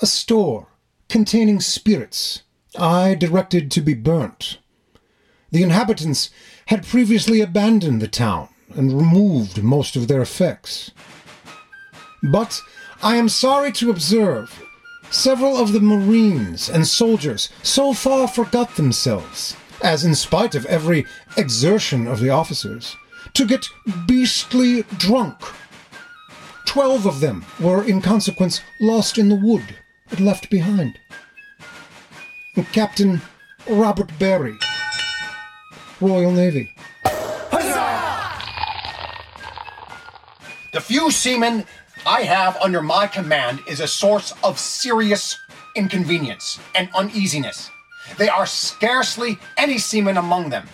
a store containing spirits, I directed to be burnt. The inhabitants had previously abandoned the town and removed most of their effects. But I am sorry to observe several of the marines and soldiers so far forgot themselves, as in spite of every exertion of the officers, to get beastly drunk. 12 of them were in consequence lost in the wood and left behind. Captain Robert Berry, Royal Navy. Huzzah! The few seamen I have under my command is a source of serious inconvenience and uneasiness. There are scarcely any seamen among them,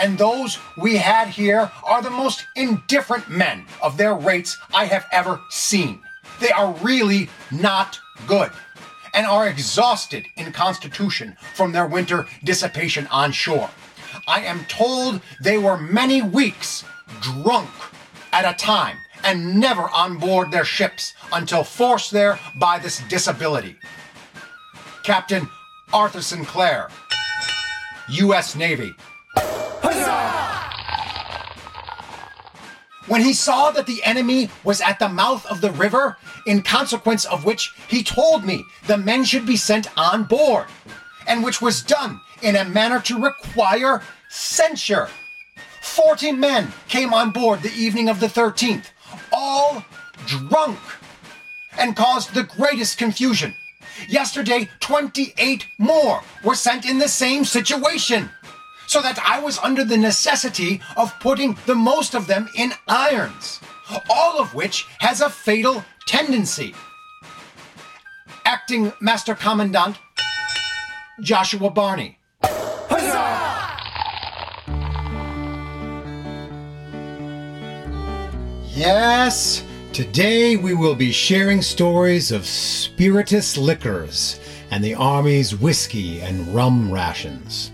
and those we had here are the most indifferent men of their rates I have ever seen. They are really not good, and are exhausted in constitution from their winter dissipation on shore. I am told they were many weeks drunk at a time, and never on board their ships until forced there by this disability. Captain Arthur Sinclair, U.S. Navy. Huzzah! When he saw that the enemy was at the mouth of the river, in consequence of which he told me the men should be sent on board, and which was done in a manner to require censure. 40 men came on board the evening of the 13th, all drunk, and caused the greatest confusion. Yesterday, 28 more were sent in the same situation, so that I was under the necessity of putting the most of them in irons, all of which has a fatal tendency. Acting Master Commandant, Joshua Barney. Huzzah! Yes, today we will be sharing stories of spirituous liquors and the Army's whiskey and rum rations.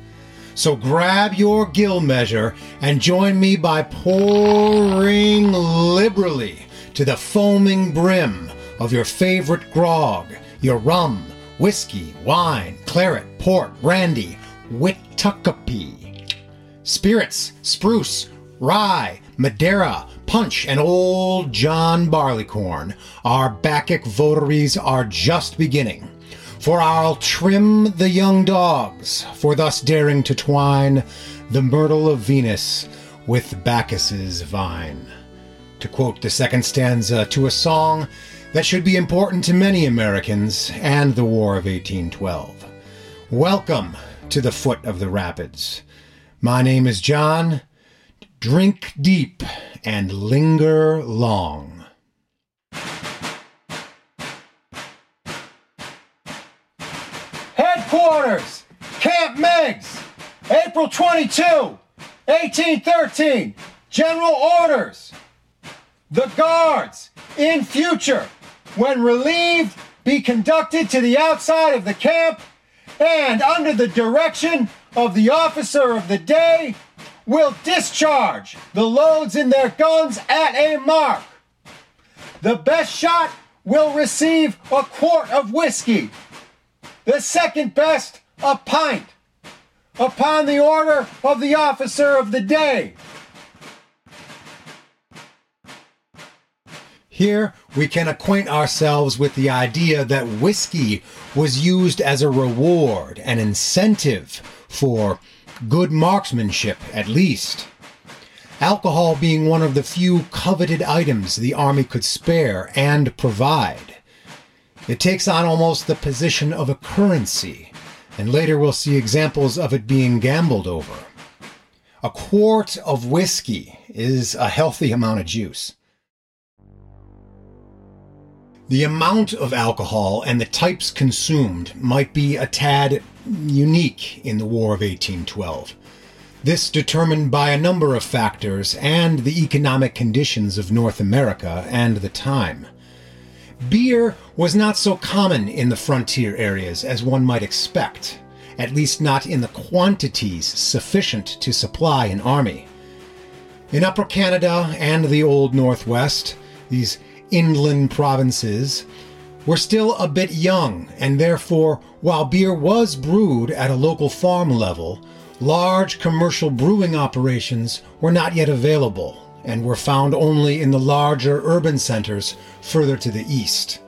So grab your gill measure and join me by pouring liberally to the foaming brim of your favorite grog, your rum, whiskey, wine, claret, port, brandy, Wittuckapee. Spirits, spruce, rye, Madeira, punch, and old John Barleycorn, our Bacchic votaries are just beginning. For I'll trim the young dogs, for thus daring to twine the myrtle of Venus with Bacchus's vine. To quote the second stanza to a song that should be important to many Americans and the War of 1812. Welcome to the foot of the rapids. My name is John. Drink deep and linger long. Headquarters, Camp Meigs, April 22, 1813. General orders. The guards, in future, when relieved, be conducted to the outside of the camp and under the direction of the officer of the day, will discharge the loads in their guns at a mark. The best shot will receive a quart of whiskey, the second best a pint, upon the order of the officer of the day. Here we can acquaint ourselves with the idea that whiskey was used as a reward, an incentive for good marksmanship, at least. Alcohol being one of the few coveted items the Army could spare and provide. It takes on almost the position of a currency, and later we'll see examples of it being gambled over. A quart of whiskey is a healthy amount of juice. The amount of alcohol and the types consumed might be a tad unique in the War of 1812. This determined by a number of factors and the economic conditions of North America and the time. Beer was not so common in the frontier areas as one might expect, at least not in the quantities sufficient to supply an army. In Upper Canada and the Old Northwest, these inland provinces, were still a bit young, and therefore, while beer was brewed at a local farm level, large commercial brewing operations were not yet available and were found only in the larger urban centers further to the east.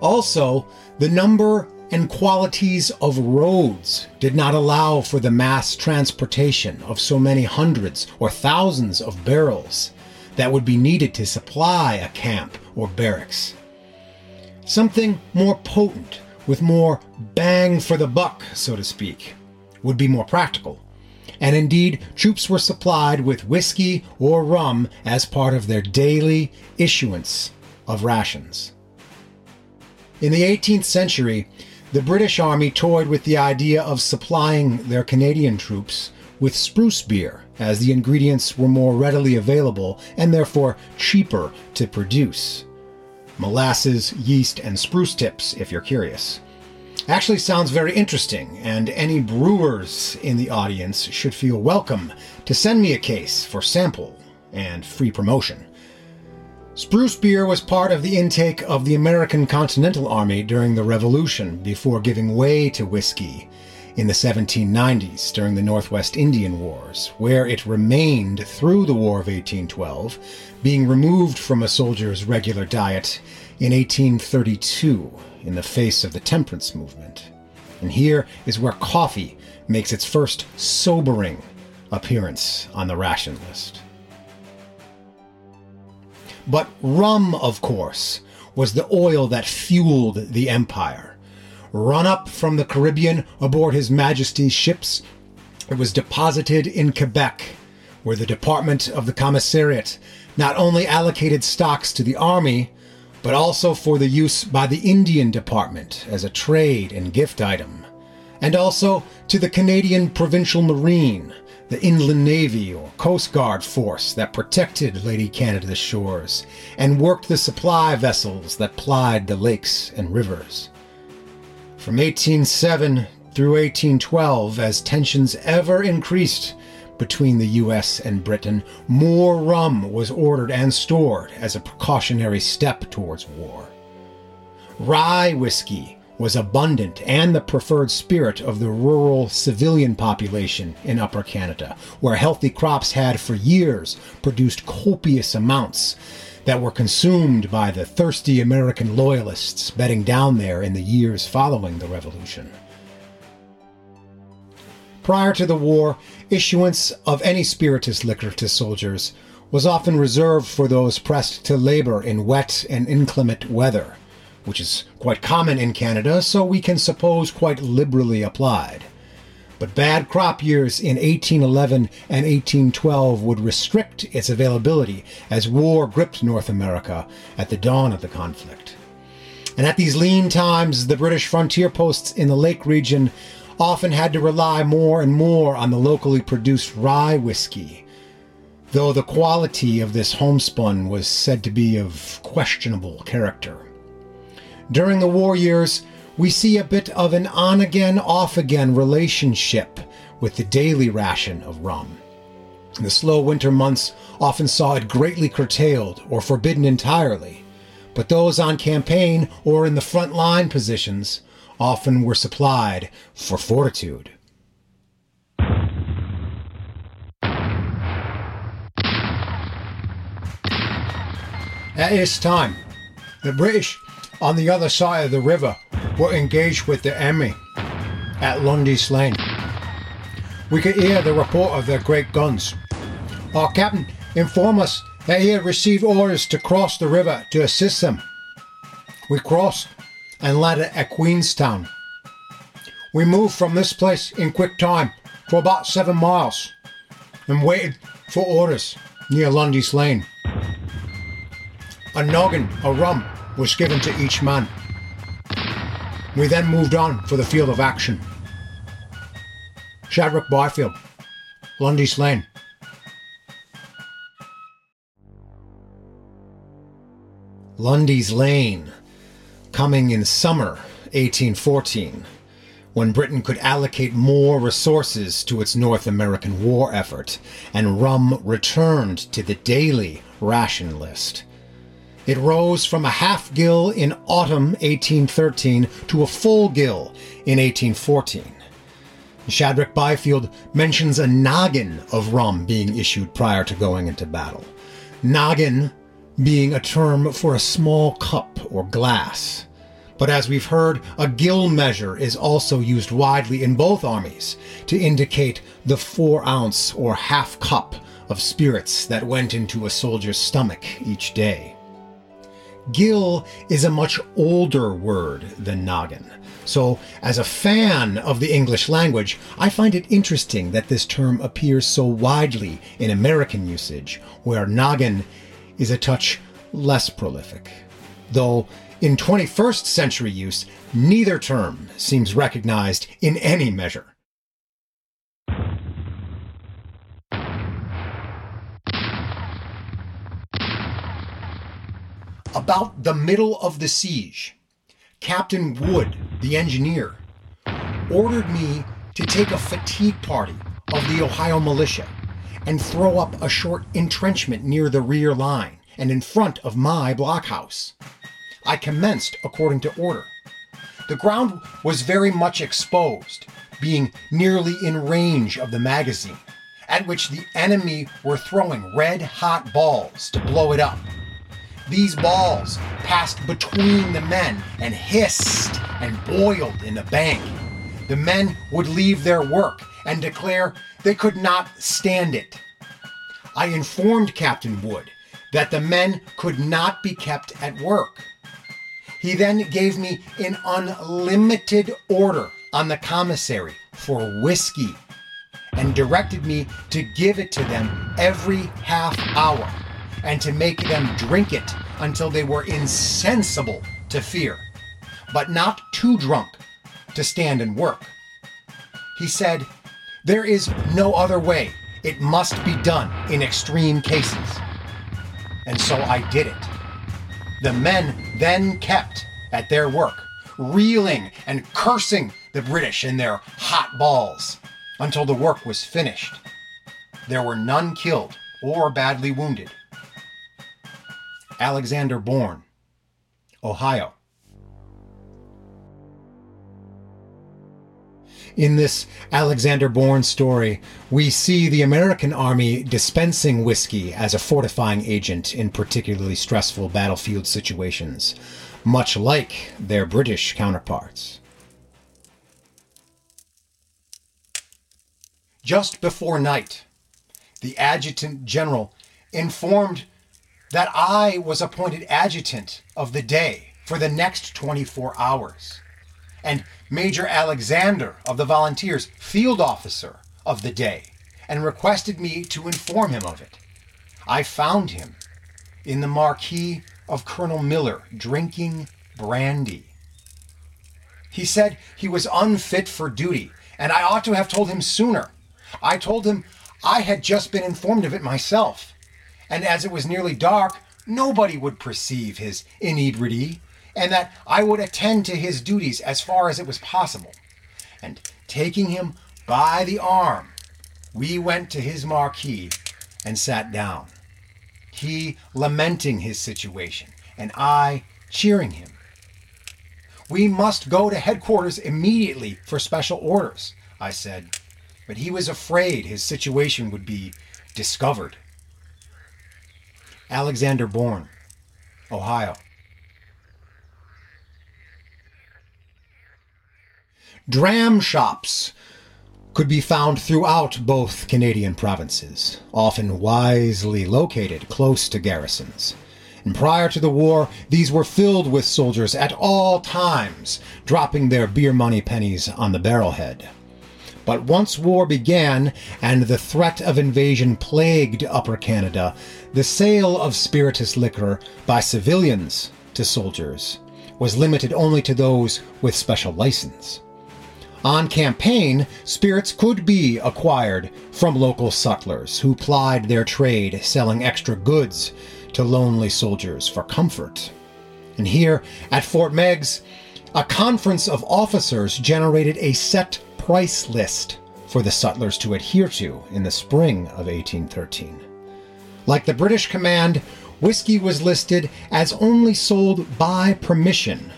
Also, the number and qualities of roads did not allow for the mass transportation of so many hundreds or thousands of barrels that would be needed to supply a camp or barracks. Something more potent, with more bang for the buck, so to speak, would be more practical. And indeed, troops were supplied with whiskey or rum as part of their daily issuance of rations. In the 18th century, the British Army toyed with the idea of supplying their Canadian troops with spruce beer, as the ingredients were more readily available and therefore cheaper to produce. Molasses, yeast, and spruce tips, if you're curious. Actually sounds very interesting, and any brewers in the audience should feel welcome to send me a case for sample and free promotion. Spruce beer was part of the intake of the American Continental Army during the Revolution before giving way to whiskey in the 1790s during the Northwest Indian Wars, where it remained through the War of 1812, being removed from a soldier's regular diet in 1832 in the face of the temperance movement. And here is where coffee makes its first sobering appearance on the ration list. But rum, of course, was the oil that fueled the empire. Run up from the Caribbean aboard His Majesty's ships, it was deposited in Quebec, where the Department of the Commissariat not only allocated stocks to the army, but also for the use by the Indian Department as a trade and gift item, and also to the Canadian Provincial Marine, the Inland Navy or Coast Guard force that protected Lady Canada's shores and worked the supply vessels that plied the lakes and rivers. From 1807 through 1812, as tensions ever increased between the U.S. and Britain, more rum was ordered and stored as a precautionary step towards war. Rye whiskey was abundant and the preferred spirit of the rural civilian population in Upper Canada, where healthy crops had for years produced copious amounts that were consumed by the thirsty American loyalists bedding down there in the years following the Revolution. Prior to the war, issuance of any spirituous liquor to soldiers was often reserved for those pressed to labor in wet and inclement weather, which is quite common in Canada, so we can suppose quite liberally applied. But bad crop years in 1811 and 1812 would restrict its availability as war gripped North America at the dawn of the conflict. And at these lean times, the British frontier posts in the Lake region often had to rely more and more on the locally produced rye whiskey, though the quality of this homespun was said to be of questionable character. During the war years, we see a bit of an on-again, off-again relationship with the daily ration of rum. The slow winter months often saw it greatly curtailed or forbidden entirely, but those on campaign or in the front-line positions often were supplied for fortitude. At this time, the British on the other side of the river were engaged with the enemy at Lundy's Lane. We could hear the report of their great guns. Our captain informed us that he had received orders to cross the river to assist them. We crossed and landed at Queenstown. We moved from this place in quick time for about 7 miles and waited for orders near Lundy's Lane. A noggin of rum was given to each man. We then moved on for the field of action. Shadrach Byfield, Lundy's Lane. Lundy's Lane, coming in summer 1814, when Britain could allocate more resources to its North American war effort, and rum returned to the daily ration list. It rose from a half gill in autumn 1813 to a full gill in 1814. Shadrach Byfield mentions a noggin of rum being issued prior to going into battle. Noggin being a term for a small cup or glass. But as we've heard, a gill measure is also used widely in both armies to indicate the 4 ounce or half cup of spirits that went into a soldier's stomach each day. Gill is a much older word than noggin. So, as a fan of the English language, I find it interesting that this term appears so widely in American usage, where noggin is a touch less prolific. Though, in 21st century use, neither term seems recognized in any measure. About the middle of the siege, Captain Wood, the engineer, ordered me to take a fatigue party of the Ohio militia and throw up a short entrenchment near the rear line and in front of my blockhouse. I commenced according to order. The ground was very much exposed, being nearly in range of the magazine, at which the enemy were throwing red-hot balls to blow it up. These balls passed between the men and hissed and boiled in the bank. The men would leave their work and declare they could not stand it. I informed Captain Wood that the men could not be kept at work. He then gave me an unlimited order on the commissary for whiskey and directed me to give it to them every half hour, and to make them drink it until they were insensible to fear, but not too drunk to stand and work. He said, "There is no other way. It must be done in extreme cases." And so I did it. The men then kept at their work, reeling and cursing the British in their hot balls until the work was finished. There were none killed or badly wounded. Alexander Bourne, Ohio. In this Alexander Bourne story, we see the American army dispensing whiskey as a fortifying agent in particularly stressful battlefield situations, much like their British counterparts. Just before night, the adjutant general informed that I was appointed adjutant of the day for the next 24 hours, and Major Alexander of the Volunteers, field officer of the day, and requested me to inform him of it. I found him in the marquee of Colonel Miller, drinking brandy. He said he was unfit for duty, and I ought to have told him sooner. I told him I had just been informed of it myself, and as it was nearly dark, nobody would perceive his inebriety, and that I would attend to his duties as far as it was possible. And taking him by the arm, we went to his marquee and sat down, he lamenting his situation, and I cheering him. "We must go to headquarters immediately for special orders," I said, but he was afraid his situation would be discovered. Alexander Bourne, Ohio. Dram shops could be found throughout both Canadian provinces, often wisely located close to garrisons. And prior to the war, these were filled with soldiers at all times, dropping their beer money pennies on the barrelhead. But once war began and the threat of invasion plagued Upper Canada, the sale of spirituous liquor by civilians to soldiers was limited only to those with special license. On campaign, spirits could be acquired from local sutlers who plied their trade selling extra goods to lonely soldiers for comfort. And here at Fort Meigs, a conference of officers generated a set price list for the sutlers to adhere to in the spring of 1813. Like the British command, whiskey was listed as only sold by permission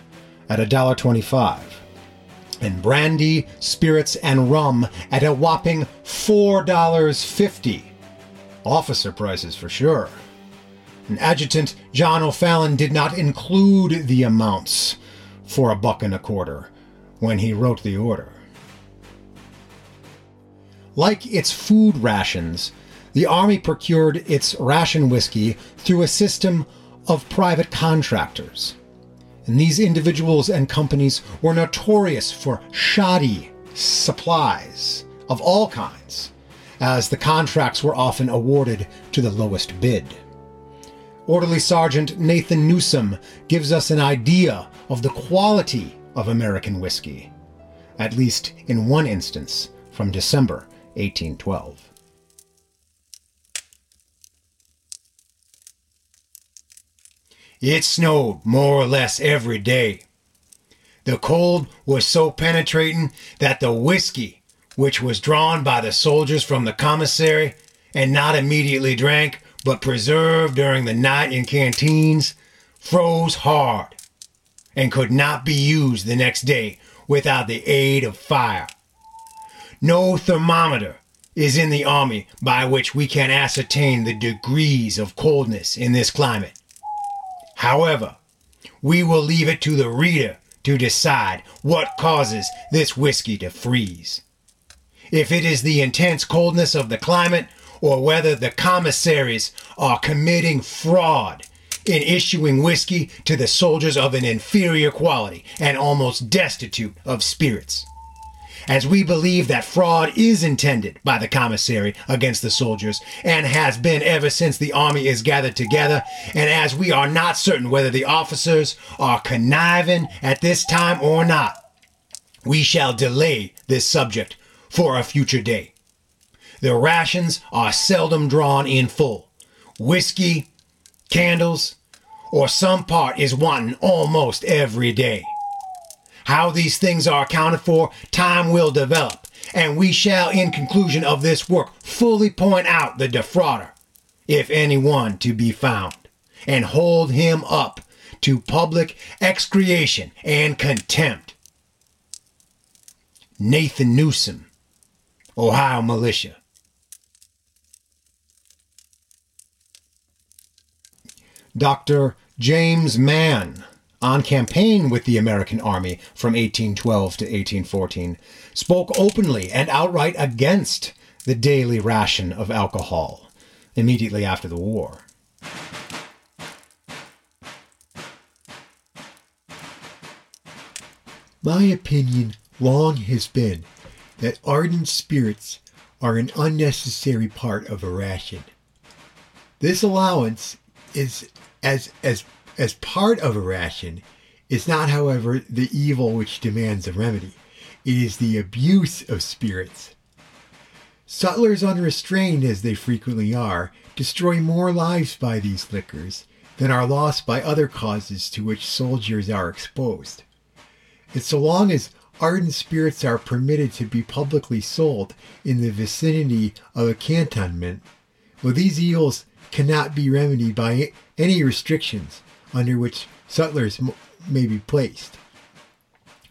at $1.25, and brandy, spirits, and rum at a whopping $4.50. Officer prices for sure. And Adjutant John O'Fallon did not include the amounts for $1.25 when he wrote the order. Like its food rations, the Army procured its ration whiskey through a system of private contractors. And these individuals and companies were notorious for shoddy supplies of all kinds, as the contracts were often awarded to the lowest bid. Orderly Sergeant Nathan Newsome gives us an idea of the quality of American whiskey, at least in one instance from December 1812. It snowed more or less every day. The cold was so penetrating that the whiskey, which was drawn by the soldiers from the commissary and not immediately drank, but preserved during the night in canteens, froze hard and could not be used the next day without the aid of fire. No thermometer is in the Army by which we can ascertain the degrees of coldness in this climate. However, we will leave it to the reader to decide what causes this whiskey to freeze. If it is the intense coldness of the climate, or whether the commissaries are committing fraud in issuing whiskey to the soldiers of an inferior quality and almost destitute of spirits. As we believe that fraud is intended by the commissary against the soldiers and has been ever since the Army is gathered together, and as we are not certain whether the officers are conniving at this time or not, we shall delay this subject for a future day. The rations are seldom drawn in full. Whiskey, candles, or some part is wanting almost every day. How these things are accounted for, time will develop, and we shall, in conclusion of this work, fully point out the defrauder, if any one to be found, and hold him up to public execration and contempt. Nathan Newsome, Ohio Militia. Dr. James Mann, on campaign with the American Army from 1812 to 1814, spoke openly and outright against the daily ration of alcohol immediately after the war. My opinion long has been that ardent spirits are an unnecessary part of a ration. This allowance is as part of a ration is not, however, the evil which demands a remedy. It is the abuse of spirits. Sutlers, unrestrained as they frequently are, destroy more lives by these liquors than are lost by other causes to which soldiers are exposed. And so long as ardent spirits are permitted to be publicly sold in the vicinity of a cantonment, well, these evils cannot be remedied by any restrictions under which sutlers may be placed.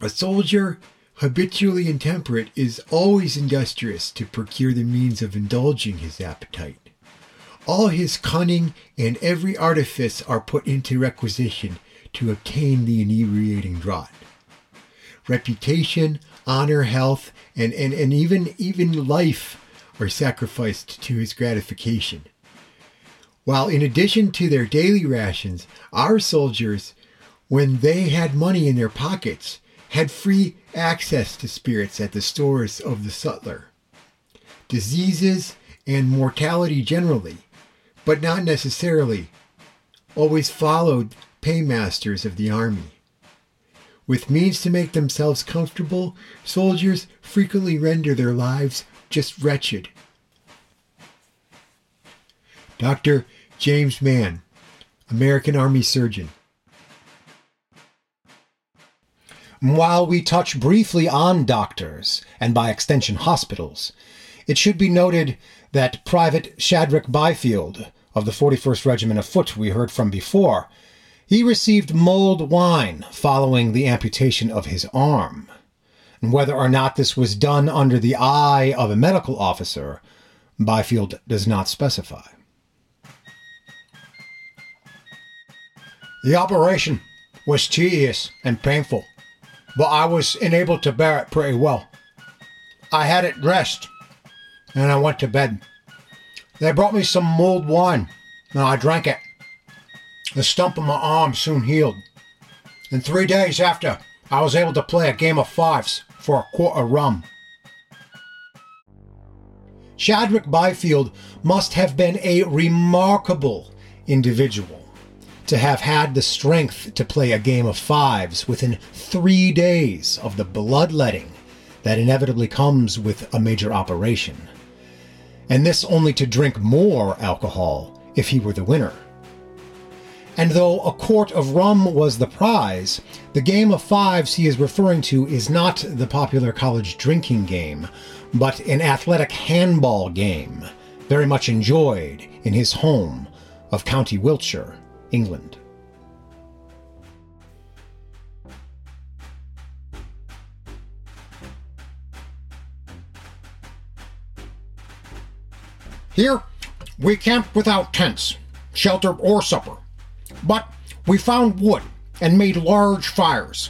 A soldier habitually intemperate is always industrious to procure the means of indulging his appetite. All his cunning and every artifice are put into requisition to obtain the inebriating draught. Reputation, honor, health, and even life are sacrificed to his gratification. While in addition to their daily rations, our soldiers, when they had money in their pockets, had free access to spirits at the stores of the sutler. Diseases and mortality generally, but not necessarily, always followed paymasters of the Army. With means to make themselves comfortable, soldiers frequently render their lives just wretched. Dr. James Mann, American Army Surgeon. While we touch briefly on doctors, and by extension hospitals, it should be noted that Private Shadrach Byfield of the 41st Regiment of Foot we heard from before. He received mulled wine following the amputation of his arm. And whether or not this was done under the eye of a medical officer, Byfield does not specify. The operation was tedious and painful, but I was enabled to bear it pretty well. I had it dressed, and I went to bed. They brought me some mulled wine, and I drank it. The stump of my arm soon healed, and 3 days after, I was able to play a game of fives for a quart of rum. Shadrach Byfield must have been a remarkable individual to have had the strength to play a game of fives within 3 days of the bloodletting that inevitably comes with a major operation. And this only to drink more alcohol if he were the winner. And though a quart of rum was the prize, the game of fives he is referring to is not the popular college drinking game, but an athletic handball game, very much enjoyed in his home of County Wiltshire, England. Here, we camped without tents, shelter, or supper, but we found wood and made large fires.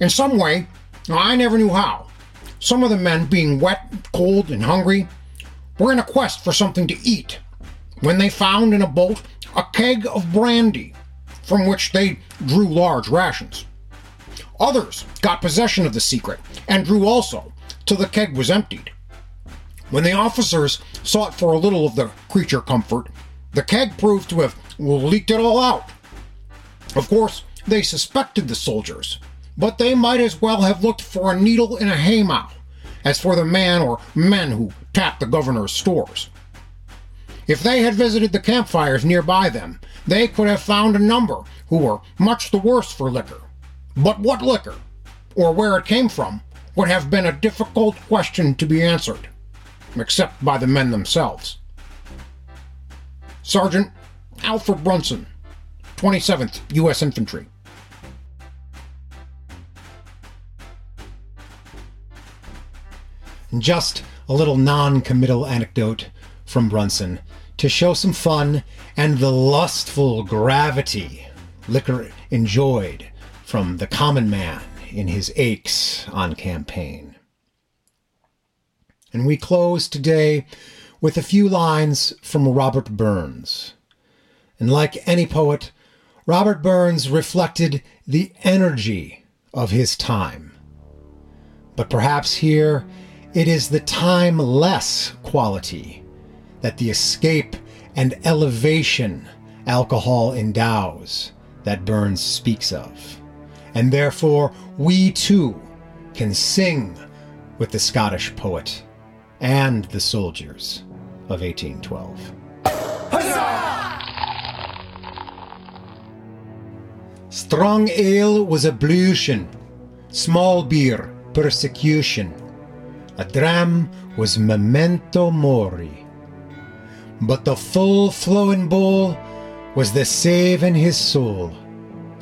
In some way, I never knew how, some of the men being wet, cold, and hungry, were in a quest for something to eat, when they found in a boat a keg of brandy, from which they drew large rations. Others got possession of the secret, and drew also, till the keg was emptied. When the officers sought for a little of the creature comfort, the keg proved to have leaked it all out. Of course, they suspected the soldiers, but they might as well have looked for a needle in a haymow as for the man or men who tapped the governor's stores. If they had visited the campfires nearby them, they could have found a number who were much the worse for liquor. But what liquor, or where it came from, would have been a difficult question to be answered, except by the men themselves. Sergeant Alfred Brunson, 27th U.S. Infantry. Just a little non-committal anecdote from Brunson to show some fun and the lustful gravity liquor enjoyed from the common man in his aches on campaign. And we close today with a few lines from Robert Burns. And like any poet, Robert Burns reflected the energy of his time. But perhaps here it is the timeless quality that the escape and elevation alcohol endows that Burns speaks of. And therefore, we too can sing with the Scottish poet and the soldiers of 1812. Strong ale was ablution, small beer persecution, a dram was memento mori. But the full flowing bowl was the save in his soul,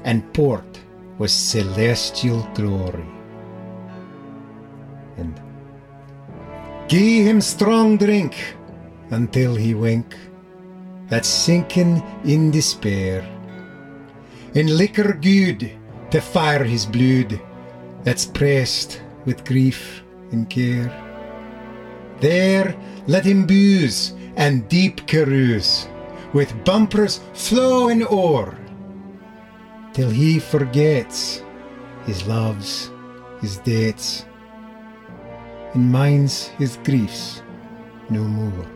and port was celestial glory. And gie him strong drink until he wink, that's sinking in despair. In liquor gude to fire his blood, that's pressed with grief and care. There let him booze and deep carouse, with bumpers flowing o'er, till he forgets his loves, his dates, and minds his griefs no more.